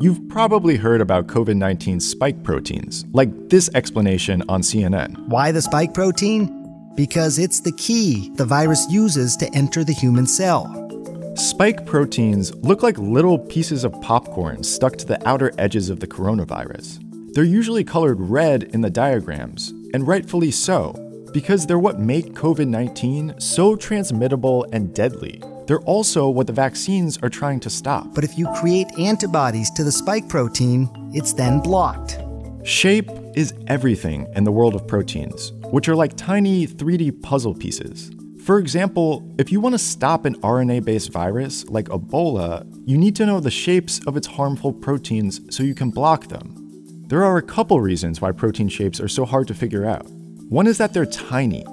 You've probably heard about COVID-19 spike proteins, like this explanation on CNN. Why the spike protein? Because it's the key the virus uses to enter the human cell. Spike proteins look like little pieces of popcorn stuck to the outer edges of the coronavirus. They're usually colored red in the diagrams, and rightfully so, because they're what make COVID-19 so transmittable and deadly. They're also what the vaccines are trying to stop. But if you create antibodies to the spike protein, it's then blocked. Shape is everything in the world of proteins, which are like tiny 3D puzzle pieces. For example, if you want to stop an RNA-based virus like Ebola, you need to know the shapes of its harmful proteins so you can block them. There are a couple reasons why protein shapes are so hard to figure out. One is that they're tiny.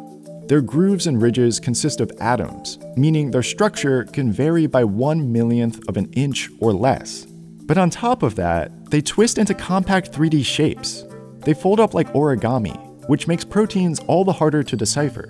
Their grooves and ridges consist of atoms, meaning their structure can vary by 1/1,000,000th of an inch or less. But on top of that, they twist into compact 3D shapes. They fold up like origami, which makes proteins all the harder to decipher.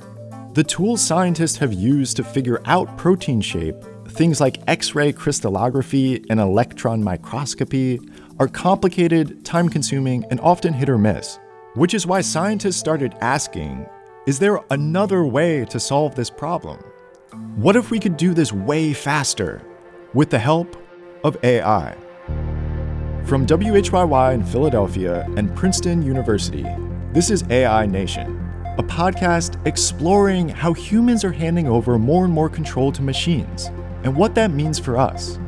The tools scientists have used to figure out protein shape, things like X-ray crystallography and electron microscopy, are complicated, time-consuming, and often hit or miss. Which is why scientists started asking, is there another way to solve this problem? What if we could do this way faster with the help of AI? From WHYY in Philadelphia and Princeton University, this is AI Nation, a podcast exploring how humans are handing over more and more control to machines and what that means for us.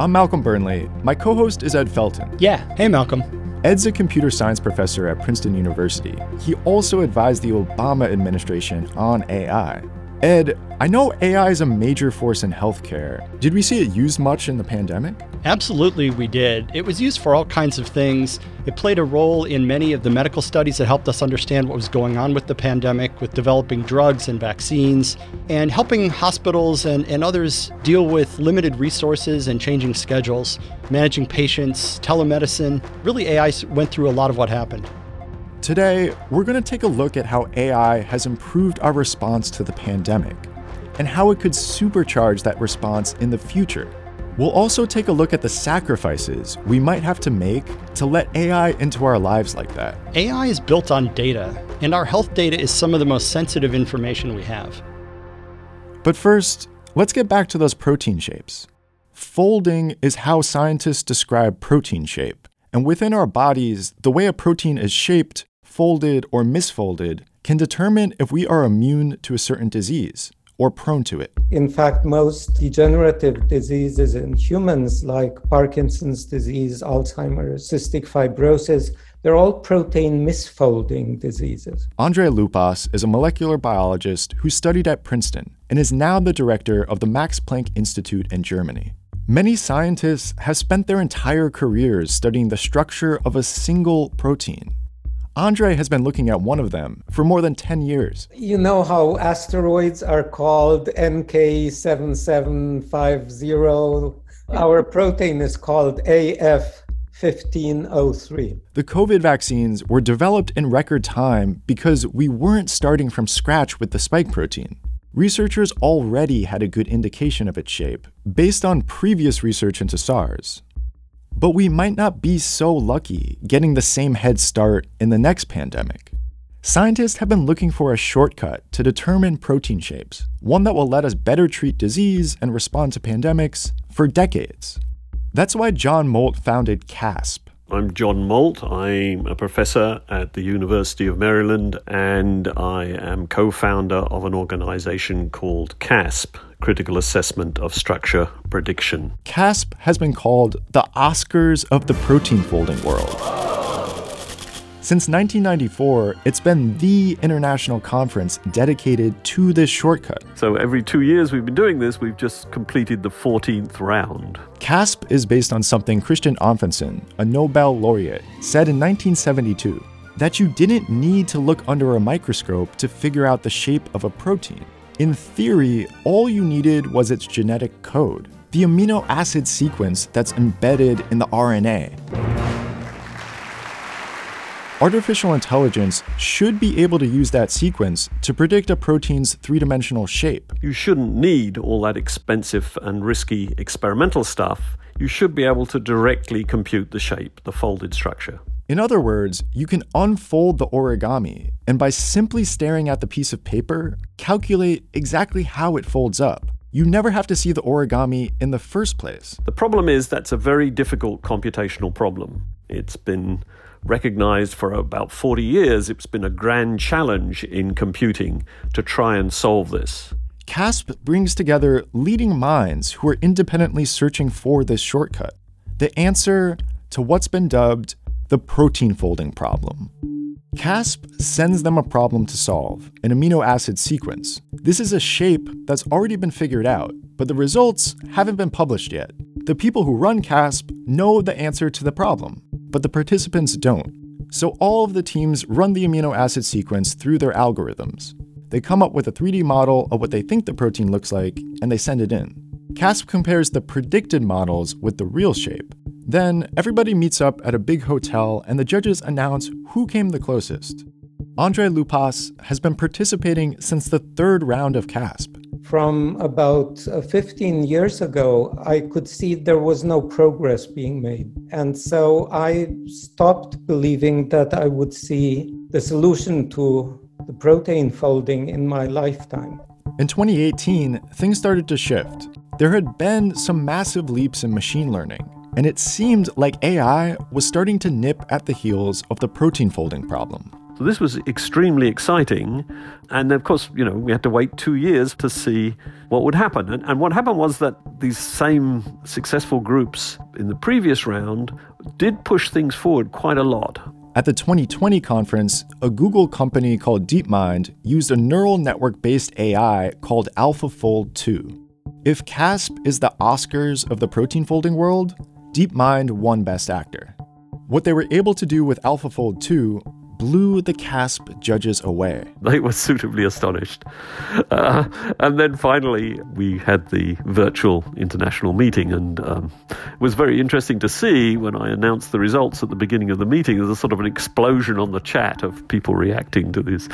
I'm Malcolm Burnley. My co-host is Ed Felton. Yeah. Hey, Malcolm. Ed's a computer science professor at Princeton University. He also advised the Obama administration on AI. Ed, I know AI is a major force in healthcare. Did we see it used much in the pandemic? Absolutely, we did. It was used for all kinds of things. It played a role in many of the medical studies that helped us understand what was going on with the pandemic, with developing drugs and vaccines, and helping hospitals and others deal with limited resources and changing schedules, managing patients, telemedicine. Really, AI went through a lot of what happened. Today, we're going to take a look at how AI has improved our response to the pandemic and how it could supercharge that response in the future. We'll also take a look at the sacrifices we might have to make to let AI into our lives like that. AI is built on data, and our health data is some of the most sensitive information we have. But first, let's get back to those protein shapes. Folding is how scientists describe protein shape. And within our bodies, the way a protein is shaped, folded, or misfolded can determine if we are immune to a certain disease or prone to it. In fact, most degenerative diseases in humans, like Parkinson's disease, Alzheimer's, cystic fibrosis, they're all protein misfolding diseases. André Lupas is a molecular biologist who studied at Princeton and is now the director of the Max Planck Institute in Germany. Many scientists have spent their entire careers studying the structure of a single protein. Andre has been looking at one of them for more than 10 years. You know how asteroids are called NK7750? Our protein is called AF1503. The COVID vaccines were developed in record time because we weren't starting from scratch with the spike protein. Researchers already had a good indication of its shape, based on previous research into SARS. But we might not be so lucky getting the same head start in the next pandemic. Scientists have been looking for a shortcut to determine protein shapes, one that will let us better treat disease and respond to pandemics for decades. That's why John Moult founded CASP. I'm John Moult. I'm a professor at the University of Maryland, and I am co-founder of an organization called CASP, Critical Assessment of Structure Prediction. CASP has been called the Oscars of the protein folding world. Since 1994, it's been the international conference dedicated to this shortcut. So every 2 years we've been doing this, we've just completed the 14th round. CASP is based on something Christian Anfinsen, a Nobel laureate, said in 1972, that you didn't need to look under a microscope to figure out the shape of a protein. In theory, all you needed was its genetic code, the amino acid sequence that's embedded in the RNA. Artificial intelligence should be able to use that sequence to predict a protein's three-dimensional shape. You shouldn't need all that expensive and risky experimental stuff. You should be able to directly compute the shape, the folded structure. In other words, you can unfold the origami, and by simply staring at the piece of paper, calculate exactly how it folds up. You never have to see the origami in the first place. The problem is that's a very difficult computational problem. It's been recognized for about 40 years. It's been a grand challenge in computing to try and solve this. CASP brings together leading minds who are independently searching for this shortcut, the answer to what's been dubbed the protein folding problem. CASP sends them a problem to solve, an amino acid sequence. This is a shape that's already been figured out, but the results haven't been published yet. The people who run CASP know the answer to the problem, but the participants don't. So all of the teams run the amino acid sequence through their algorithms. They come up with a 3D model of what they think the protein looks like, and they send it in. CASP compares the predicted models with the real shape. Then everybody meets up at a big hotel, and the judges announce who came the closest. André Lupas has been participating since the third round of CASP. From about 15 years ago, I could see there was no progress being made. And so I stopped believing that I would see the solution to the protein folding in my lifetime. In 2018, things started to shift. There had been some massive leaps in machine learning, and it seemed like AI was starting to nip at the heels of the protein folding problem. So this was extremely exciting. And of course, we had to wait 2 years to see what would happen. And what happened was that these same successful groups in the previous round did push things forward quite a lot. At the 2020 conference, a Google company called DeepMind used a neural network-based AI called AlphaFold2. If CASP is the Oscars of the protein folding world, DeepMind won Best Actor. What they were able to do with AlphaFold2 blew the CASP judges away. They were suitably astonished. And then finally, we had the virtual international meeting, and it was very interesting to see when I announced the results at the beginning of the meeting. There's a sort of an explosion on the chat of people reacting to this.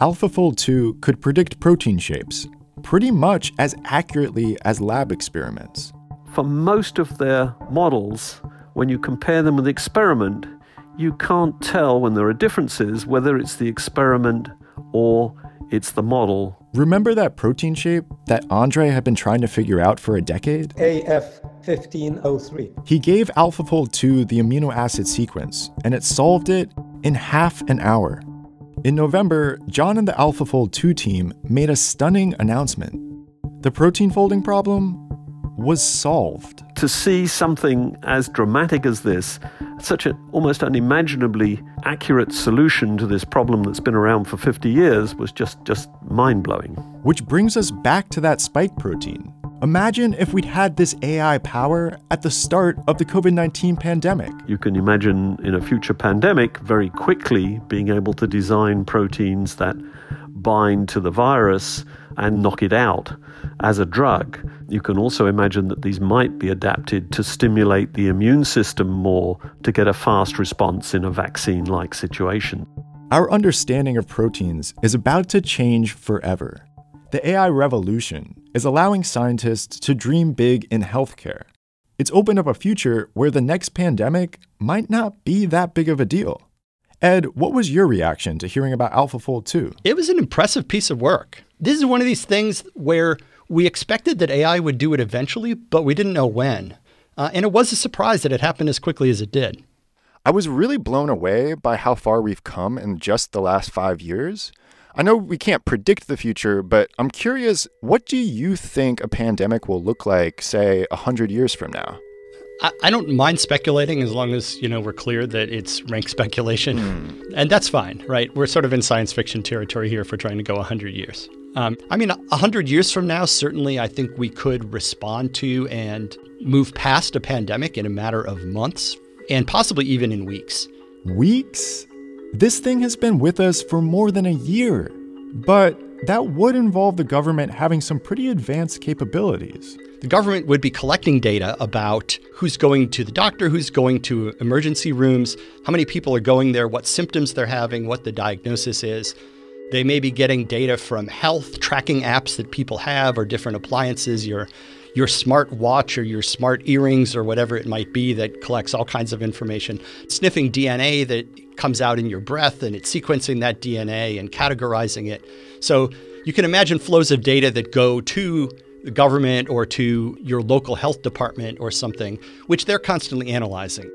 AlphaFold2 could predict protein shapes pretty much as accurately as lab experiments. For most of their models, when you compare them with the experiment, you can't tell when there are differences whether it's the experiment or it's the model. Remember that protein shape that André had been trying to figure out for a decade? AF1503. He gave AlphaFold2 the amino acid sequence, and it solved it in half an hour. In November, John and the AlphaFold2 team made a stunning announcement. The protein folding problem was solved. To see something as dramatic as this, such an almost unimaginably accurate solution to this problem that's been around for 50 years was just mind-blowing. Which brings us back to that spike protein. Imagine if we'd had this AI power at the start of the COVID-19 pandemic. You can imagine in a future pandemic very quickly being able to design proteins that bind to the virus and knock it out as a drug. You can also imagine that these might be adapted to stimulate the immune system more to get a fast response in a vaccine-like situation. Our understanding of proteins is about to change forever. The AI revolution is allowing scientists to dream big in healthcare. It's opened up a future where the next pandemic might not be that big of a deal. Ed, what was your reaction to hearing about AlphaFold2? It was an impressive piece of work. This is one of these things where we expected that AI would do it eventually, but we didn't know when. And it was a surprise that it happened as quickly as it did. I was really blown away by how far we've come in just the last 5 years. I know we can't predict the future, but I'm curious, what do you think a pandemic will look like, say, 100 years from now? I don't mind speculating as long as, we're clear that it's rank speculation. And that's fine, right? We're sort of in science fiction territory here if we're trying to go 100 years. 100 years from now, certainly I think we could respond to and move past a pandemic in a matter of months and possibly even in weeks. Weeks? This thing has been with us for more than a year. But that would involve the government having some pretty advanced capabilities. The government would be collecting data about who's going to the doctor, who's going to emergency rooms, how many people are going there, what symptoms they're having, what the diagnosis is. They may be getting data from health tracking apps that people have or different appliances, your smart watch or your smart earrings or whatever it might be that collects all kinds of information, sniffing DNA that comes out in your breath and it's sequencing that DNA and categorizing it. So you can imagine flows of data that go to the government or to your local health department or something, which they're constantly analyzing.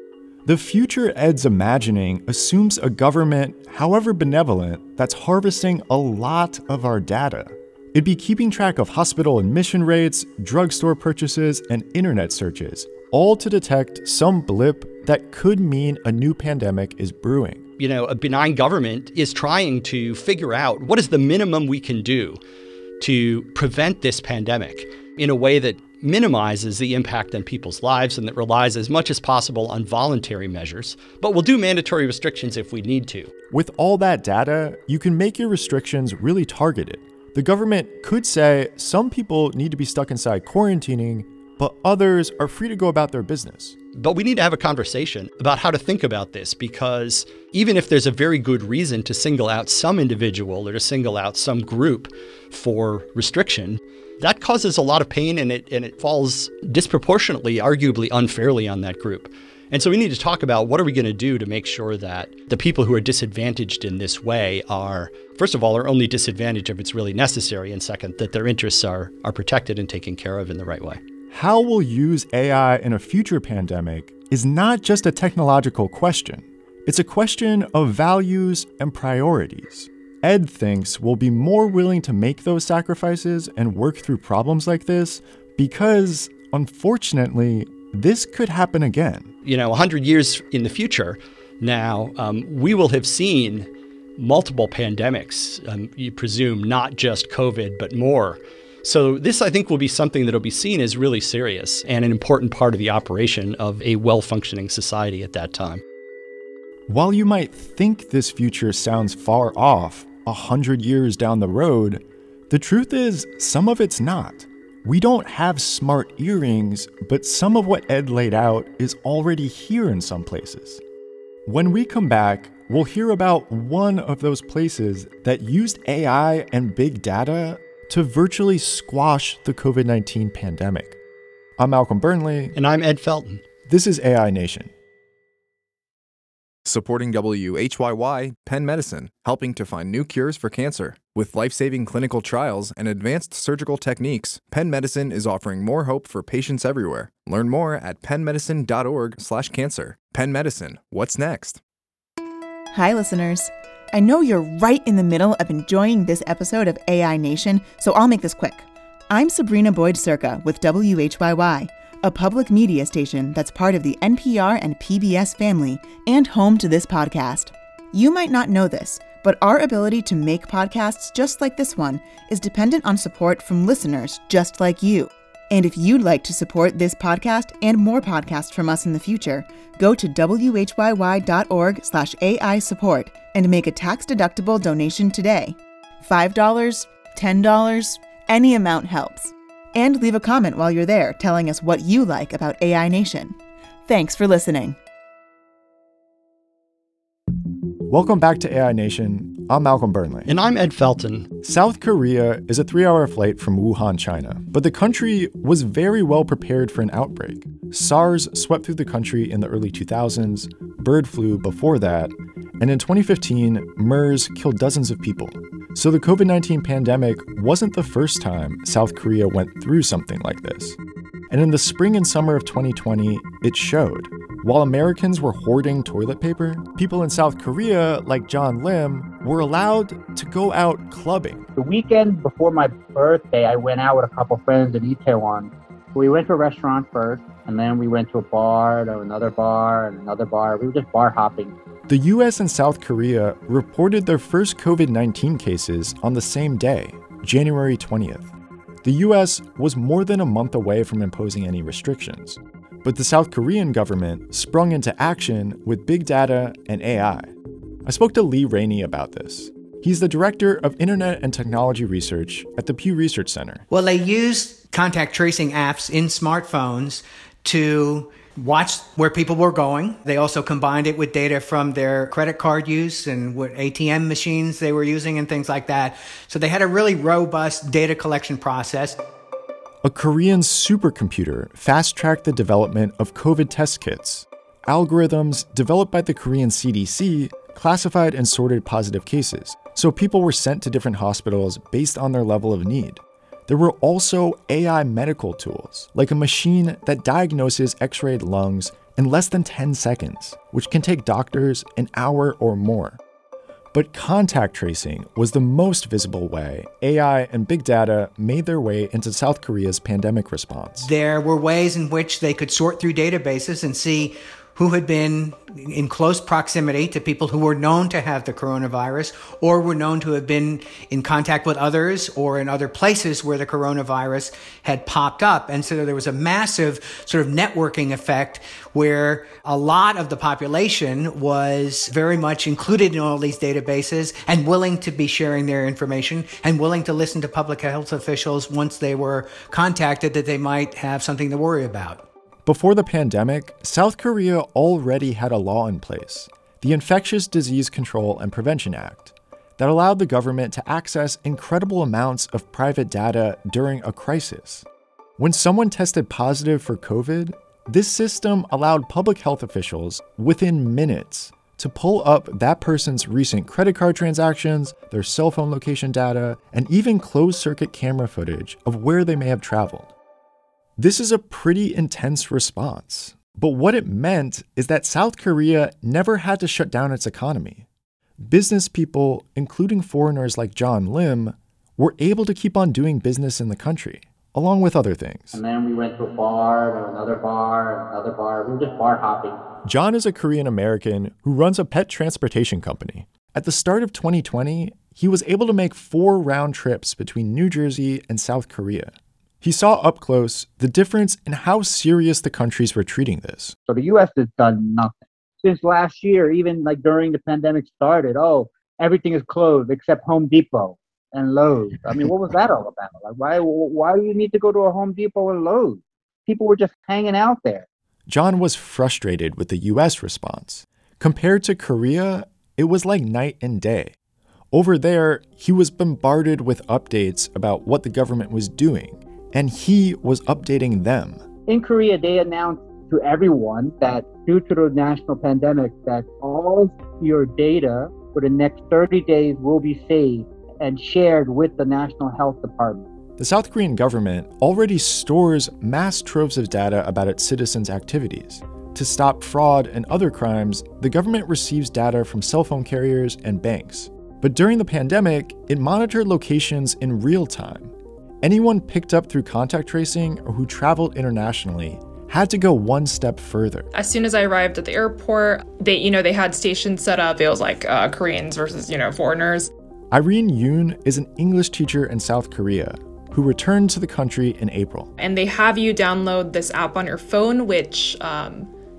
The future Ed's imagining assumes a government, however benevolent, that's harvesting a lot of our data. It'd be keeping track of hospital admission rates, drugstore purchases, and internet searches, all to detect some blip that could mean a new pandemic is brewing. You know, a benign government is trying to figure out what is the minimum we can do to prevent this pandemic in a way that minimizes the impact on people's lives and that relies as much as possible on voluntary measures, but we'll do mandatory restrictions if we need to. With all that data, you can make your restrictions really targeted. The government could say some people need to be stuck inside quarantining, but others are free to go about their business. But we need to have a conversation about how to think about this, because even if there's a very good reason to single out some individual or to single out some group for restriction, that causes a lot of pain and it falls disproportionately, arguably unfairly on that group. And so we need to talk about what are we going to do to make sure that the people who are disadvantaged in this way are, first of all, are only disadvantaged if it's really necessary, and second, that their interests are protected and taken care of in the right way. How we'll use AI in a future pandemic is not just a technological question. It's a question of values and priorities. Ed thinks we'll be more willing to make those sacrifices and work through problems like this because, unfortunately, this could happen again. You know, 100 years in the future now, we will have seen multiple pandemics, you presume, not just COVID, but more. So this, I think, will be something that will be seen as really serious and an important part of the operation of a well-functioning society at that time. While you might think this future sounds far off, 100 years down the road, the truth is some of it's not. We don't have smart earrings, but some of what Ed laid out is already here in some places. When we come back, we'll hear about one of those places that used AI and big data to virtually squash the COVID-19 pandemic. I'm Malcolm Burnley. And I'm Ed Felton. This is AI Nation. Supporting WHYY, Penn Medicine, helping to find new cures for cancer. With life-saving clinical trials and advanced surgical techniques, Penn Medicine is offering more hope for patients everywhere. Learn more at pennmedicine.org/cancer. Penn Medicine, what's next? Hi, listeners. I know you're right in the middle of enjoying this episode of AI Nation, so I'll make this quick. I'm Sabrina Boyd-Circa with WHYY, a public media station that's part of the NPR and PBS family and home to this podcast. You might not know this, but our ability to make podcasts just like this one is dependent on support from listeners just like you. And if you'd like to support this podcast and more podcasts from us in the future, go to whyy.org/AI support and make a tax-deductible donation today. $5, $10, any amount helps. And leave a comment while you're there telling us what you like about AI Nation. Thanks for listening. Welcome back to AI Nation. I'm Malcolm Burnley. And I'm Ed Felton. South Korea is a 3-hour flight from Wuhan, China, but the country was very well prepared for an outbreak. SARS swept through the country in the early 2000s, bird flu before that, and in 2015, MERS killed dozens of people. So the COVID-19 pandemic wasn't the first time South Korea went through something like this. And in the spring and summer of 2020, it showed. While Americans were hoarding toilet paper, people in South Korea, like John Lim, were allowed to go out clubbing. The weekend before my birthday, I went out with a couple friends in Itaewon. We went to a restaurant first, and then we went to a bar, to another bar, and another bar. We were just bar hopping. The US and South Korea reported their first COVID-19 cases on the same day, January 20th. The US was more than a month away from imposing any restrictions, but the South Korean government sprung into action with big data and AI. I spoke to Lee Rainey about this. He's the director of Internet and Technology Research at the Pew Research Center. Well, they use contact tracing apps in smartphones to watch where people were going. They also combined it with data from their credit card use and what ATM machines they were using and things like that. So they had a really robust data collection process. A Korean supercomputer fast-tracked the development of COVID test kits. Algorithms developed by the Korean CDC classified and sorted positive cases, so people were sent to different hospitals based on their level of need. There were also AI medical tools, like a machine that diagnoses X-rayed lungs in less than 10 seconds, which can take doctors an hour or more. But contact tracing was the most visible way AI and big data made their way into South Korea's pandemic response. There were ways in which they could sort through databases and see who had been in close proximity to people who were known to have the coronavirus or were known to have been in contact with others or in other places where the coronavirus had popped up. And so there was a massive sort of networking effect where a lot of the population was very much included in all these databases and willing to be sharing their information and willing to listen to public health officials once they were contacted that they might have something to worry about. Before the pandemic, South Korea already had a law in place, the Infectious Disease Control and Prevention Act, that allowed the government to access incredible amounts of private data during a crisis. When someone tested positive for COVID, this system allowed public health officials within minutes to pull up that person's recent credit card transactions, their cell phone location data, and even closed-circuit camera footage of where they may have traveled. This is a pretty intense response, but what it meant is that South Korea never had to shut down its economy. Business people, including foreigners like John Lim, were able to keep on doing business in the country, along with other things. And then we went to a bar, to another bar, another bar. We were just bar hopping. John is a Korean-American who runs a pet transportation company. At the start of 2020, he was able to make 4 round trips between New Jersey and South Korea. He saw up close the difference in how serious the countries were treating this. So the U.S. has done nothing. Since last year, even like during the pandemic started, everything is closed except Home Depot and Lowe's. I mean, what was that all about? Like, why do you need to go to a Home Depot and Lowe's? People were just hanging out there. John was frustrated with the U.S. response. Compared to Korea, it was like night and day. Over there, he was bombarded with updates about what the government was doing. And he was updating them. In Korea, they announced to everyone that due to the national pandemic, that all your data for the next 30 days will be saved and shared with the National Health Department. The South Korean government already stores mass troves of data about its citizens' activities. To stop fraud and other crimes, the government receives data from cell phone carriers and banks. But during the pandemic, it monitored locations in real time. Anyone picked up through contact tracing or who traveled internationally had to go one step further. As soon as I arrived at the airport, they had stations set up. It was like Koreans versus, foreigners. Irene Yoon is an English teacher in South Korea who returned to the country in April. And they have you download this app on your phone, which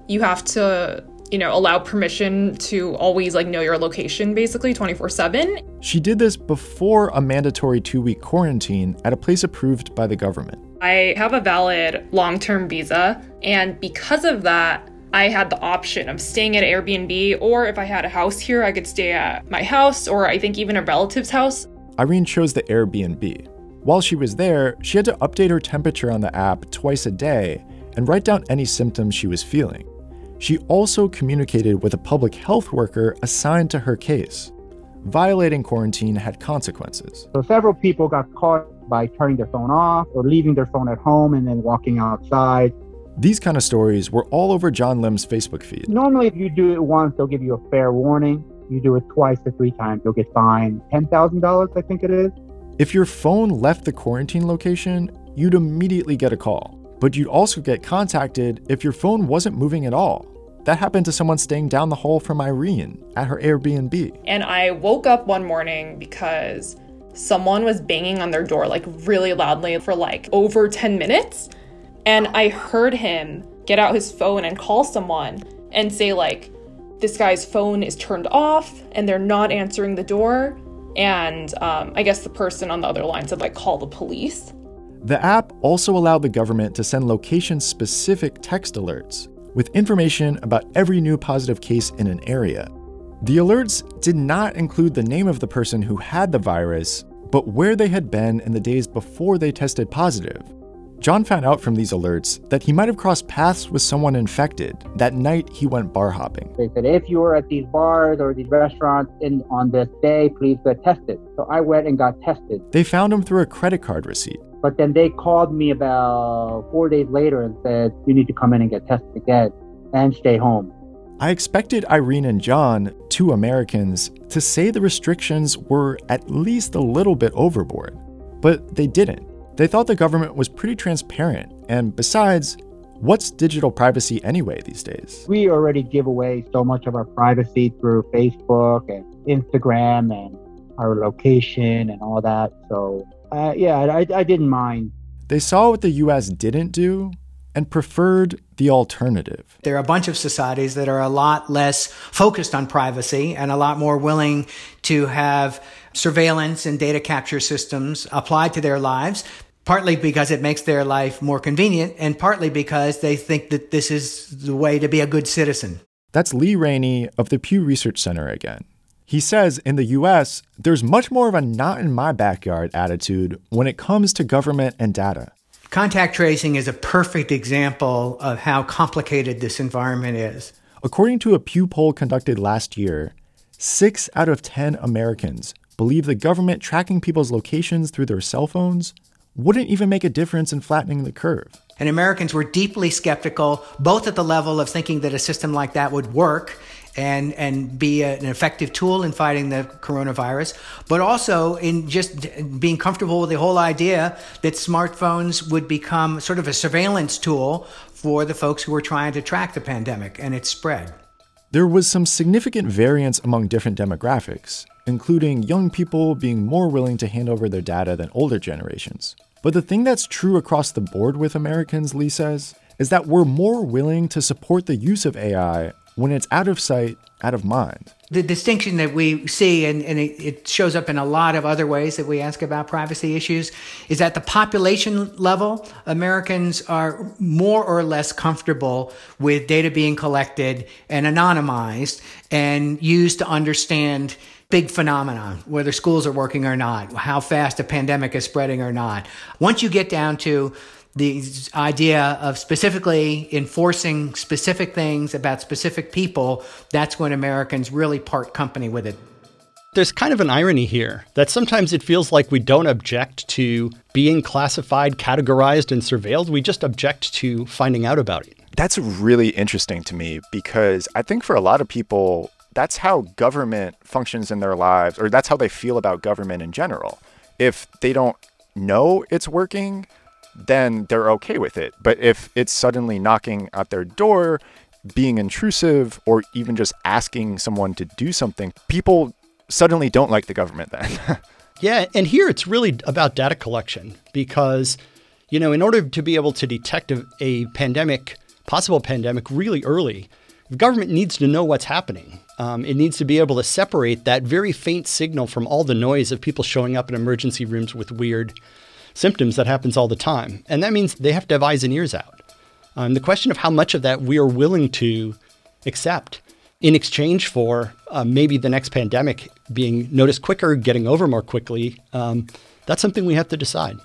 you have to, allow permission to always know your location, basically 24/7. She did this before a mandatory 2-week quarantine at a place approved by the government. I have a valid long-term visa, and because of that, I had the option of staying at Airbnb, or if I had a house here, I could stay at my house, or I think even a relative's house. Irene chose the Airbnb. While she was there, she had to update her temperature on the app twice a day and write down any symptoms she was feeling. She also communicated with a public health worker assigned to her case. Violating quarantine had consequences. So several people got caught by turning their phone off or leaving their phone at home and then walking outside. These kind of stories were all over John Lim's Facebook feed. Normally, if you do it once, they'll give you a fair warning. You do it twice or 3 times, you'll get fined $10,000, I think it is. If your phone left the quarantine location, you'd immediately get a call. But you'd also get contacted if your phone wasn't moving at all. That happened to someone staying down the hall from Irene at her Airbnb. And I woke up one morning because someone was banging on their door really loudly for over 10 minutes. And I heard him get out his phone and call someone and say this guy's phone is turned off and they're not answering the door. And I guess the person on the other line said, like, call the police. The app also allowed the government to send location-specific text alerts with information about every new positive case in an area. The alerts did not include the name of the person who had the virus, but where they had been in the days before they tested positive. John found out from these alerts that he might have crossed paths with someone infected that night he went bar hopping. They said, if you were at these bars or these restaurants on this day, please get tested. So I went and got tested. They found him through a credit card receipt. But then they called me about 4 days later and said, you need to come in and get tested again and stay home. I expected Irene and John, two Americans, to say the restrictions were at least a little bit overboard, but they didn't. They thought the government was pretty transparent, and besides, what's digital privacy anyway these days? We already give away so much of our privacy through Facebook and Instagram and our location and all that, so I didn't mind. They saw what the U.S. didn't do and preferred the alternative. There are a bunch of societies that are a lot less focused on privacy and a lot more willing to have surveillance and data capture systems applied to their lives, partly because it makes their life more convenient and partly because they think that this is the way to be a good citizen. That's Lee Rainey of the Pew Research Center again. He says in the U.S., there's much more of a not in my backyard attitude when it comes to government and data. Contact tracing is a perfect example of how complicated this environment is. According to a Pew poll conducted last year, 6 out of 10 Americans believe the government tracking people's locations through their cell phones wouldn't even make a difference in flattening the curve. And Americans were deeply skeptical, both at the level of thinking that a system like that would work and be an effective tool in fighting the coronavirus, but also in just being comfortable with the whole idea that smartphones would become sort of a surveillance tool for the folks who were trying to track the pandemic and its spread. There was some significant variance among different demographics, including young people being more willing to hand over their data than older generations. But the thing that's true across the board with Americans, Lee says, is that we're more willing to support the use of AI when it's out of sight, out of mind. The distinction that we see, and it shows up in a lot of other ways that we ask about privacy issues, is at the population level, Americans are more or less comfortable with data being collected and anonymized and used to understand big phenomenon, whether schools are working or not, how fast a pandemic is spreading or not. Once you get down to the idea of specifically enforcing specific things about specific people, that's when Americans really part company with it. There's kind of an irony here that sometimes it feels like we don't object to being classified, categorized, and surveilled. We just object to finding out about it. That's really interesting to me because I think for a lot of people, that's how government functions in their lives, or that's how they feel about government in general. If they don't know it's working, then they're okay with it. But if it's suddenly knocking at their door, being intrusive, or even just asking someone to do something, people suddenly don't like the government then. Yeah, and here it's really about data collection because, you know, in order to be able to detect a pandemic, possible pandemic really early, the government needs to know what's happening. It needs to be able to separate that very faint signal from all the noise of people showing up in emergency rooms with weird symptoms that happens all the time. And that means they have to have eyes and ears out. The question of how much of that we are willing to accept in exchange for maybe the next pandemic being noticed quicker, getting over more quickly, that's something we have to decide.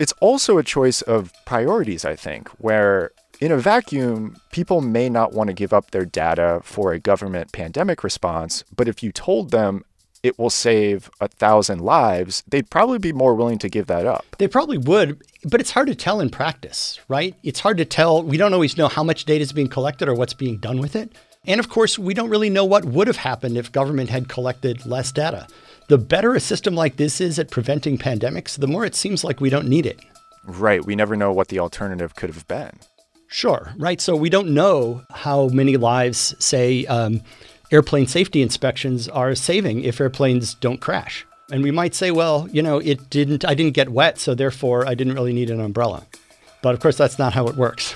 It's also a choice of priorities, I think, where in a vacuum, people may not want to give up their data for a government pandemic response, but if you told them it will save 1,000 lives, they'd probably be more willing to give that up. They probably would, but it's hard to tell in practice, right? It's hard to tell. We don't always know how much data is being collected or what's being done with it. And of course, we don't really know what would have happened if government had collected less data. The better a system like this is at preventing pandemics, the more it seems like we don't need it. Right. We never know what the alternative could have been. Sure. Right. So we don't know how many lives, say, airplane safety inspections are saving if airplanes don't crash. And we might say, well, you know, I didn't get wet, so therefore I didn't really need an umbrella. But of course, that's not how it works.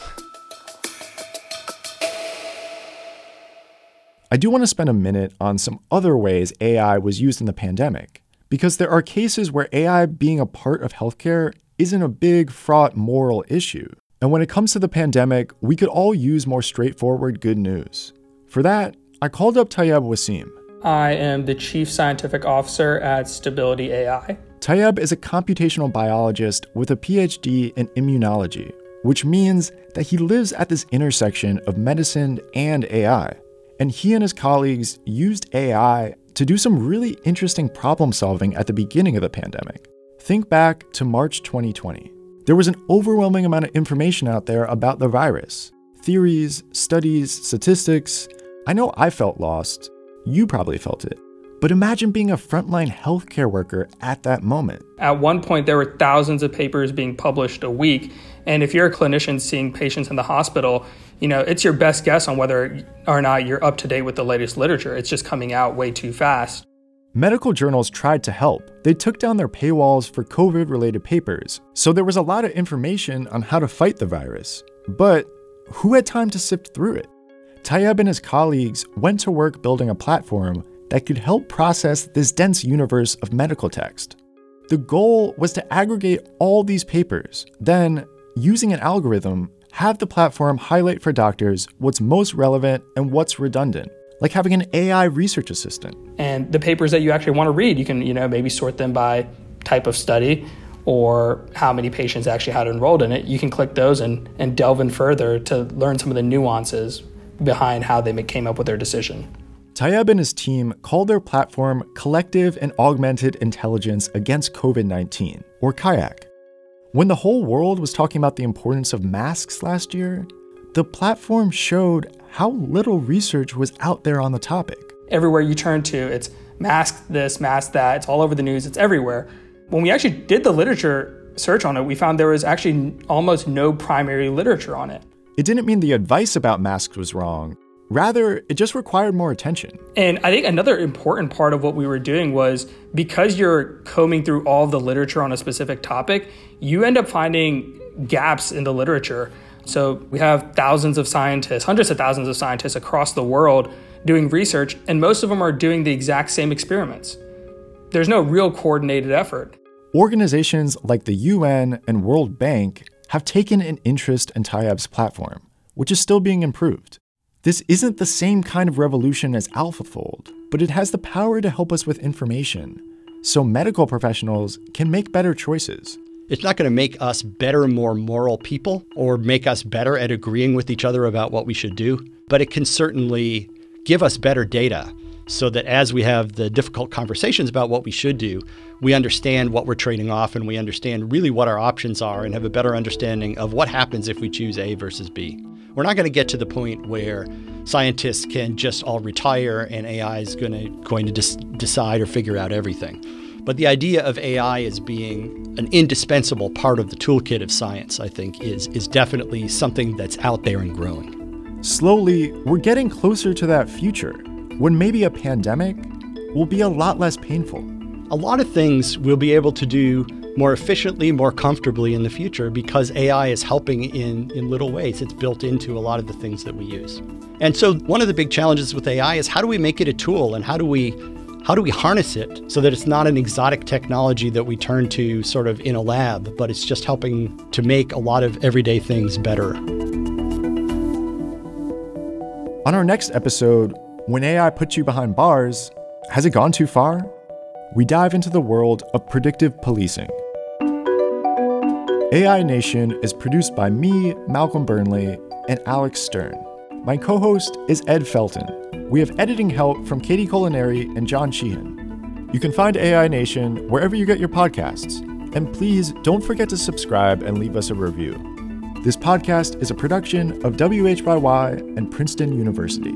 I do want to spend a minute on some other ways AI was used in the pandemic, because there are cases where AI being a part of healthcare isn't a big, fraught moral issue. And when it comes to the pandemic, we could all use more straightforward good news. For that, I called up Tayeb Wasim. I am the Chief Scientific Officer at Stability AI. Tayeb is a computational biologist with a PhD in immunology, which means that he lives at this intersection of medicine and AI. And he and his colleagues used AI to do some really interesting problem solving at the beginning of the pandemic. Think back to March 2020. There was an overwhelming amount of information out there about the virus. Theories, studies, statistics. I know I felt lost. You probably felt it. But imagine being a frontline healthcare worker at that moment. At one point, there were thousands of papers being published a week. And if you're a clinician seeing patients in the hospital, you know, it's your best guess on whether or not you're up to date with the latest literature. It's just coming out way too fast. Medical journals tried to help. They took down their paywalls for COVID-related papers, so there was a lot of information on how to fight the virus. But who had time to sift through it? Tayeb and his colleagues went to work building a platform that could help process this dense universe of medical text. The goal was to aggregate all these papers, then, using an algorithm, have the platform highlight for doctors what's most relevant and what's redundant, like having an AI research assistant. And the papers that you actually want to read, you can, you know, maybe sort them by type of study or how many patients actually had enrolled in it. You can click those and delve in further to learn some of the nuances behind how they came up with their decision. Tayeb and his team called their platform Collective and Augmented Intelligence Against COVID-19, or CAIAC. When the whole world was talking about the importance of masks last year, the platform showed how little research was out there on the topic. Everywhere you turn to, it's mask this, mask that, it's all over the news, it's everywhere. When we actually did the literature search on it, we found there was actually almost no primary literature on it. It didn't mean the advice about masks was wrong. Rather, it just required more attention. And I think another important part of what we were doing was, because you're combing through all the literature on a specific topic, you end up finding gaps in the literature. So we have thousands of scientists, hundreds of thousands of scientists across the world doing research, and most of them are doing the exact same experiments. There's no real coordinated effort. Organizations like the UN and World Bank have taken an interest in Tayeb's platform, which is still being improved. This isn't the same kind of revolution as AlphaFold, but it has the power to help us with information, so medical professionals can make better choices. It's not going to make us better, more moral people, or make us better at agreeing with each other about what we should do, but it can certainly give us better data so that as we have the difficult conversations about what we should do, we understand what we're trading off and we understand really what our options are and have a better understanding of what happens if we choose A versus B. We're not going to get to the point where scientists can just all retire and AI is going to decide or figure out everything. But the idea of AI as being an indispensable part of the toolkit of science, I think, is definitely something that's out there and growing. Slowly, we're getting closer to that future, when maybe a pandemic will be a lot less painful. A lot of things we'll be able to do more efficiently, more comfortably in the future because AI is helping in little ways. It's built into a lot of the things that we use. And so one of the big challenges with AI is how do we make it a tool and how do we harness it so that it's not an exotic technology that we turn to sort of in a lab, but it's just helping to make a lot of everyday things better. On our next episode, when AI puts you behind bars, has it gone too far? We dive into the world of predictive policing. AI Nation is produced by me, Malcolm Burnley, and Alex Stern. My co-host is Ed Felton. We have editing help from Katie Culinary and John Sheehan. You can find AI Nation wherever you get your podcasts. And please don't forget to subscribe and leave us a review. This podcast is a production of WHYY and Princeton University.